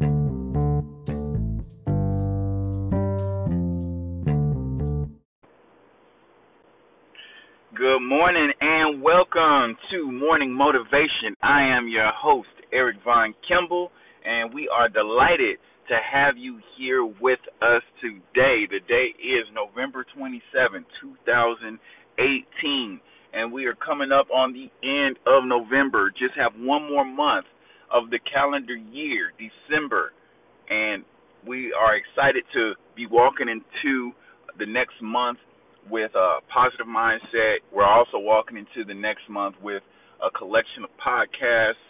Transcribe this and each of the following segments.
Good morning and welcome to Morning Motivation. I am your host, Eric Von Kimball, and we are delighted to have you here with us today. The day is November 27, 2018, and we are coming up on the end of November. Just have one more month of the calendar year, December, and we are excited to be walking into the next month with a positive mindset. We're also walking into the next month with a collection of podcasts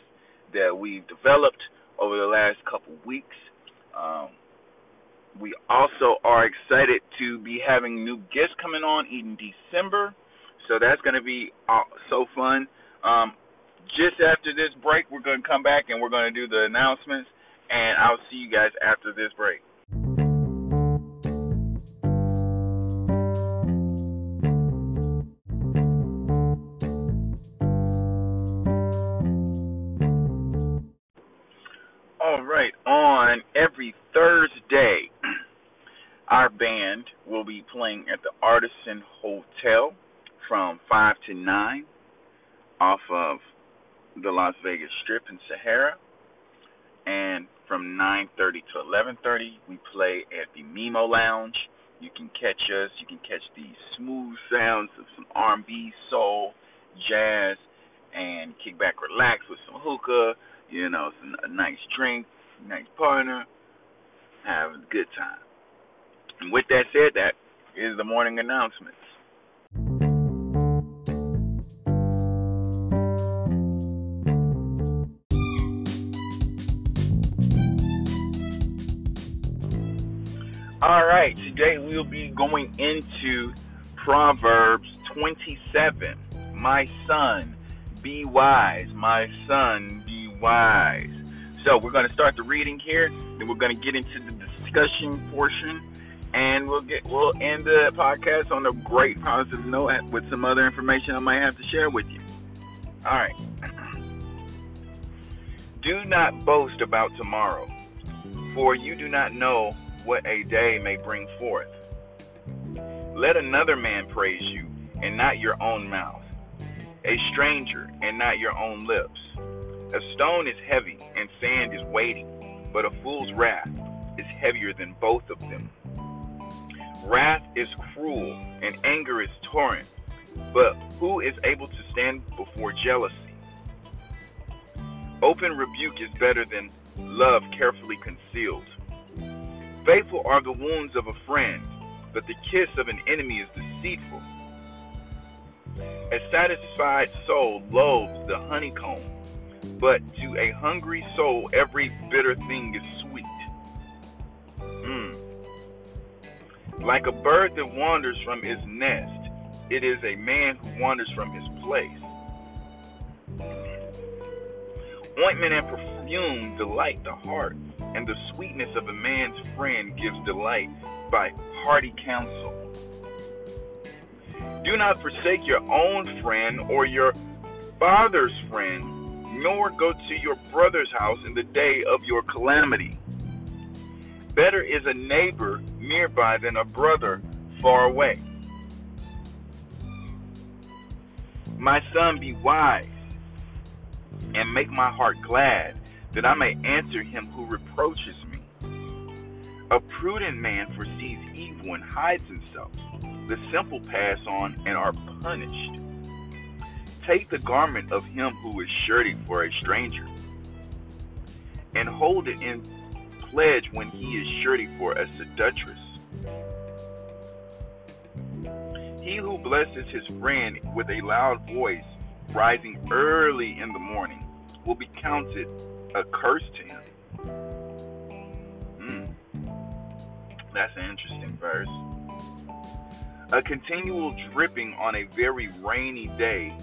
that we've developed over the last couple weeks. We also are excited to be having new guests coming on in December, so that's going to be so fun. Just after this break, we're going to come back and we're going to do the announcements, and I'll see you guys after this break. All right, on every Thursday, our band will be playing at the Artisan Hotel from 5 to 9 off of the Las Vegas Strip in Sahara, and from 9:30 to 11:30 we play at the Mimo Lounge. You can catch us. You can catch the smooth sounds of some R&B, soul, jazz, and kick back, relax with some hookah. You know, a nice drink, nice partner, have a good time. And with that said, that is the morning announcements. All right, today we'll be going into Proverbs 27. My son, be wise. My son, be wise. So we're going to start the reading here, then we're going to get into the discussion portion, and we'll end the podcast on a great positive note with some other information I might have to share with you. All right. Do not boast about tomorrow, for you do not know what a day may bring forth. Let another man praise you, and not your own mouth, a stranger, and not your own lips. A stone is heavy, and sand is weighty, but a fool's wrath is heavier than both of them. Wrath is cruel, and anger is torrent, but who is able to stand before jealousy? Open rebuke is better than love carefully concealed. Faithful are the wounds of a friend, but the kiss of an enemy is deceitful. A satisfied soul loathes the honeycomb, but to a hungry soul every bitter thing is sweet. Like a bird that wanders from his nest, it is a man who wanders from his place. Ointment and perfume delight the heart, and the sweetness of a man's friend gives delight by hearty counsel. Do not forsake your own friend or your father's friend, nor go to your brother's house in the day of your calamity. Better is a neighbor nearby than a brother far away. My son, be wise, and make my heart glad, that I may answer him who reproaches me. A prudent man foresees evil and hides himself. The simple pass on and are punished. Take the garment of him who is shirty for a stranger, and hold it in pledge when he is shirty for a seductress. He who blesses his friend with a loud voice, rising early in the morning, will be counted a curse to him. That's an interesting verse. A continual dripping on a very rainy day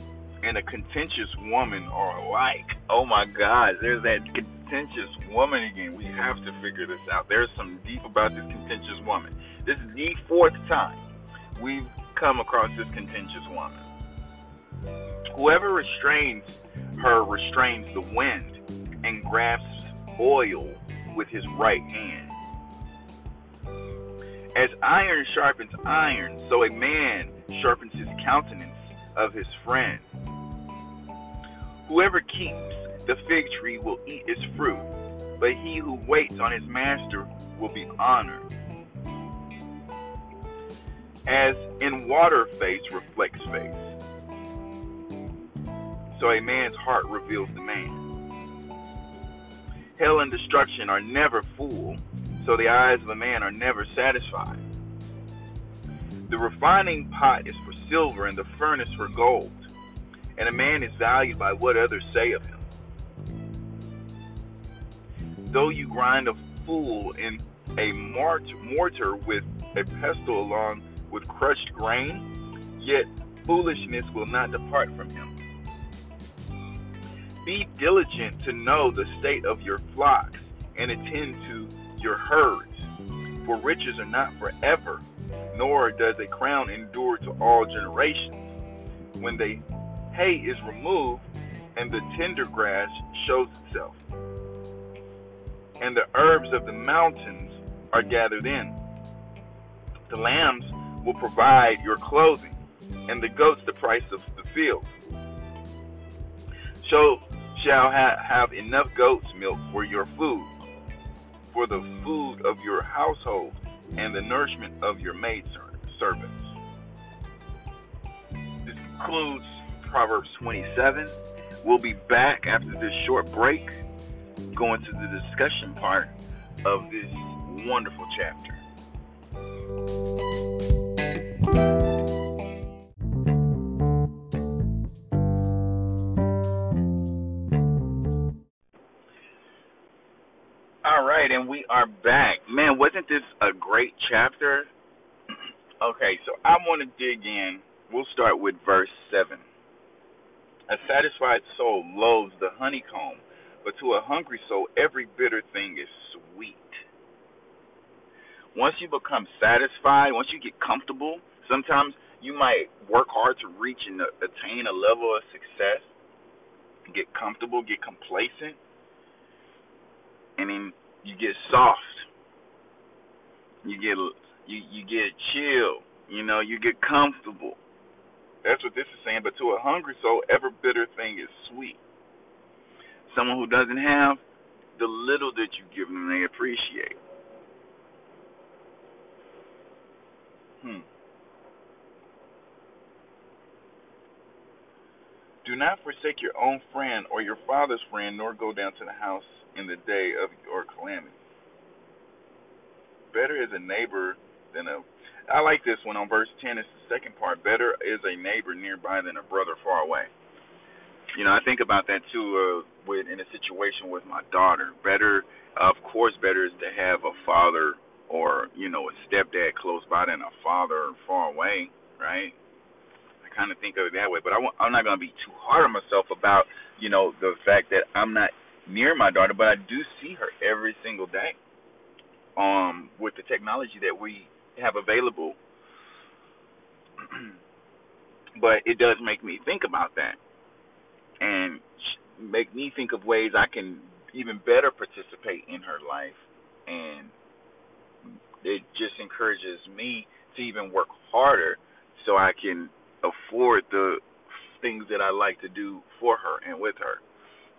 and a contentious woman are alike. Oh my God, there's that contentious woman again. We have to figure this out. There's something deep about this contentious woman. This is the fourth time we've come across this contentious woman. Whoever restrains her restrains the wind and grasps oil with his right hand. As iron sharpens iron, so a man sharpens his countenance of his friend. Whoever keeps the fig tree will eat its fruit, but he who waits on his master will be honored. As in water, face reflects face, so a man's heart reveals the man. Hell and destruction are never full, so the eyes of a man are never satisfied. The refining pot is for silver and the furnace for gold, and a man is valued by what others say of him. Though you grind a fool in a mortar with a pestle along with crushed grain, yet foolishness will not depart from him. Be diligent to know the state of your flocks and attend to your herds, for riches are not forever, nor does a crown endure to all generations. When the hay is removed and the tender grass shows itself, and the herbs of the mountains are gathered in, the lambs will provide your clothing, and the goats the price of the field. So shall have enough goat's milk for your food, for the food of your household, and the nourishment of your maidservants. This concludes Proverbs 27. We'll be back after this short break, going to the discussion part of this wonderful chapter. All right, and we are back. Man, wasn't this a great chapter? Okay, so I want to dig in. We'll start with verse 7. A satisfied soul loathes the honeycomb, but to a hungry soul, every bitter thing is sweet. Once you become satisfied, once you get comfortable, sometimes you might work hard to reach and attain a level of success, get comfortable, get complacent, and then you get soft. You get chill, you know, you get comfortable. That's what this is saying. But to a hungry soul, every bitter thing is sweet. Someone who doesn't have the little that you give them, they appreciate. Do not forsake your own friend or your father's friend, nor go down to the house in the day of your calamity. Better is a neighbor than a... I like this one on verse 10. It's the second part. Better is a neighbor nearby than a brother far away. You know, I think about that too in a situation with my daughter. Better, of course, better is to have a father or, you know, a stepdad close by than a father far away, right? I kind of think of it that way. But I'm not going to be too hard on myself about, you know, the fact that I'm not near my daughter, but I do see her every single day with the technology that we have available. But it does make me think about that and make me think of ways I can even better participate in her life. And it just encourages me to even work harder so I can afford the things that I like to do for her and with her.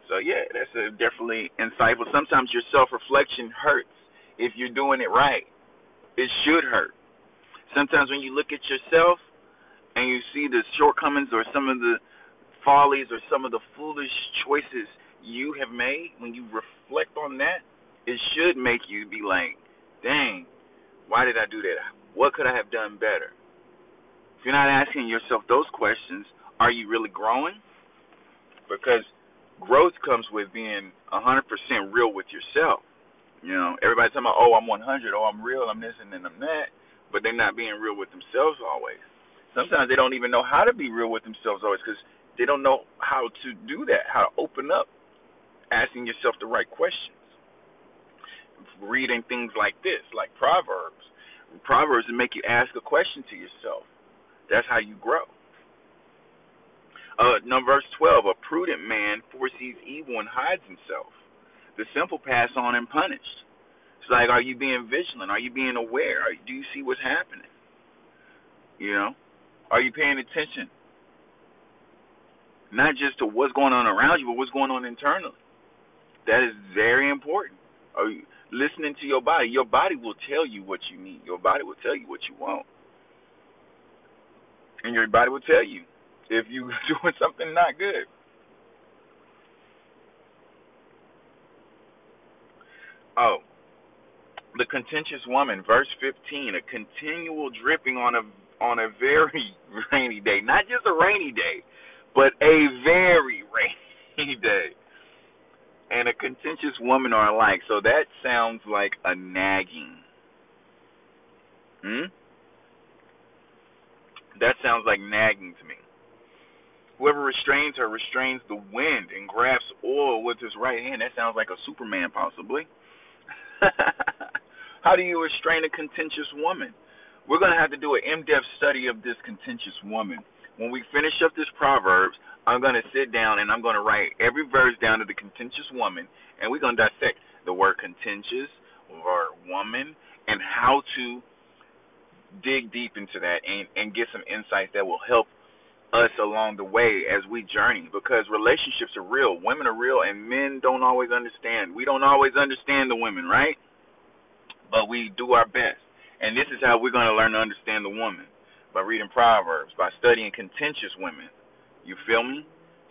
So, yeah, that's definitely insightful. Sometimes your self-reflection hurts if you're doing it right. It should hurt. Sometimes when you look at yourself and you see the shortcomings or some of the follies or some of the foolish choices you have made, when you reflect on that, it should make you be like, dang, why did I do that? What could I have done better? If you're not asking yourself those questions, are you really growing? Because growth comes with being 100% real with yourself. You know, everybody's talking about, oh, I'm 100, oh, I'm real, I'm this and then I'm that, but they're not being real with themselves always. Sometimes they don't even know how to be real with themselves always because they don't know how to do that, how to open up, asking yourself the right questions. Reading things like this, like Proverbs. Proverbs will make you ask a question to yourself. That's how you grow. Verse 12, a prudent man foresees evil and hides himself. The simple pass on unpunished. like, are you being vigilant? Are you being aware? Do you see what's happening? You know, are you paying attention? Not just to what's going on around you, but what's going on internally. That is very important. Are you listening to your body? Your body will tell you what you need. Your body will tell you what you want. And your body will tell you if you're doing something not good. Oh, the contentious woman, verse 15, a continual dripping on a very rainy day. Not just a rainy day, but a very rainy day. And a contentious woman are alike. So that sounds like a nagging. That sounds like nagging to me. Whoever restrains her restrains the wind and grasps oil with his right hand. That sounds like a Superman, possibly. How do you restrain a contentious woman? We're going to have to do an in-depth study of this contentious woman. When we finish up this Proverbs, I'm going to sit down and I'm going to write every verse down to the contentious woman, and we're going to dissect the word contentious, the word woman, and how to dig deep into that and get some insights that will help us along the way as we journey, because relationships are real, women are real, and men don't always understand. We don't always understand the women, right? But we do our best, and this is how we're going to learn to understand the woman, by reading Proverbs, by studying contentious women. You feel me?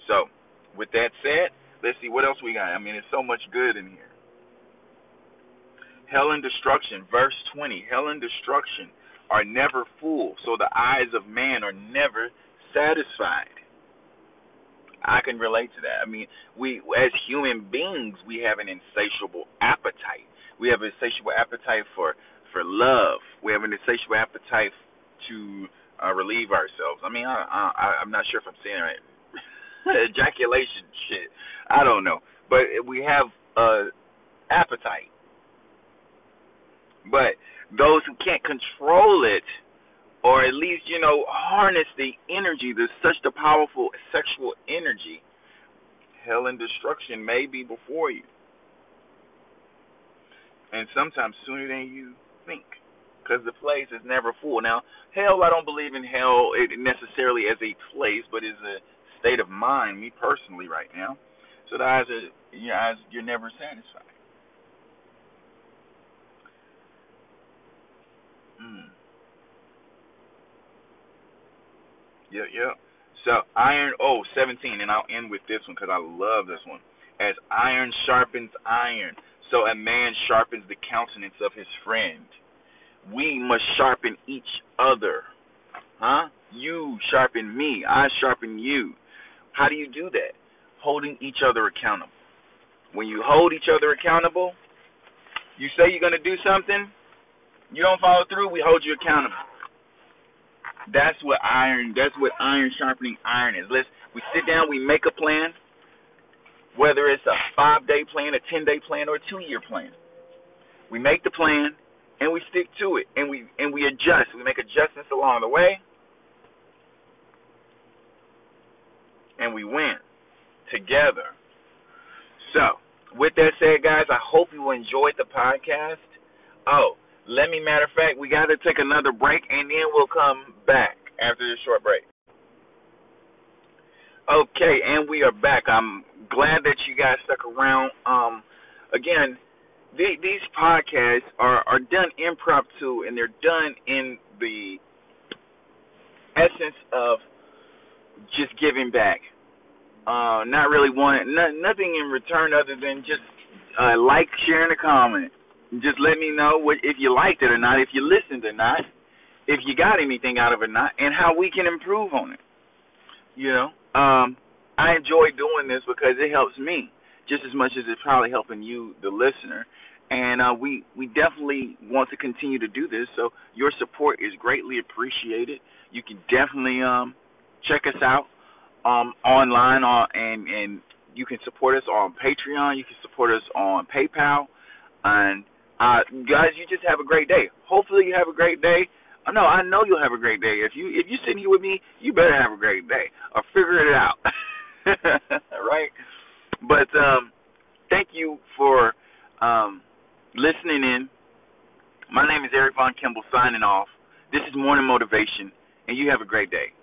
So, with that said, let's see what else we got. I mean, it's so much good in here. Hell and destruction, verse 20. Hell and destruction are never full, so the eyes of man are never satisfied. I can relate to that. I mean, we as human beings, we have an insatiable appetite. We have an insatiable appetite for love. We have an insatiable appetite to relieve ourselves. I mean, I'm not sure if I'm saying it right. Ejaculation shit. I don't know. But we have an appetite. But those who can't control it, or at least, you know, harness the energy, there's such a powerful sexual energy, hell and destruction may be before you. And sometimes sooner than you think, because the place is never full. Now, hell, I don't believe in hell necessarily as a place, but as a state of mind, me personally right now. So the eyes are, your eyes, you're never satisfied. Yeah. So, iron, 17, and I'll end with this one because I love this one. As iron sharpens iron, so a man sharpens the countenance of his friend. We must sharpen each other. Huh? You sharpen me. I sharpen you. How do you do that? Holding each other accountable. When you hold each other accountable, you say you're going to do something, you don't follow through, we hold you accountable. That's what iron sharpening iron is. We sit down, we make a plan, whether it's a 5-day plan, a 10-day plan, or a 2-year plan. We make the plan and we stick to it, and we adjust. We make adjustments along the way, and we win together. So, with that said, guys, I hope you enjoyed the podcast. Matter of fact, we got to take another break, and then we'll come back after this short break. Okay, and we are back. I'm glad that you guys stuck around. Again, these podcasts are done impromptu, and they're done in the essence of just giving back. Not really wanting nothing in return other than just like, sharing, a comment. Just let me know if you liked it or not, if you listened or not, if you got anything out of it or not, and how we can improve on it. You know, I enjoy doing this because it helps me just as much as it's probably helping you, the listener. And we definitely want to continue to do this, so your support is greatly appreciated. You can definitely check us out online, and you can support us on Patreon. You can support us on PayPal. And guys, you just have a great day. Hopefully you have a great day. No, I know you'll have a great day. If you're sitting here with me, you better have a great day or figure it out, right? But thank you for listening in. My name is Eric Von Kimball, signing off. This is Morning Motivation, and you have a great day.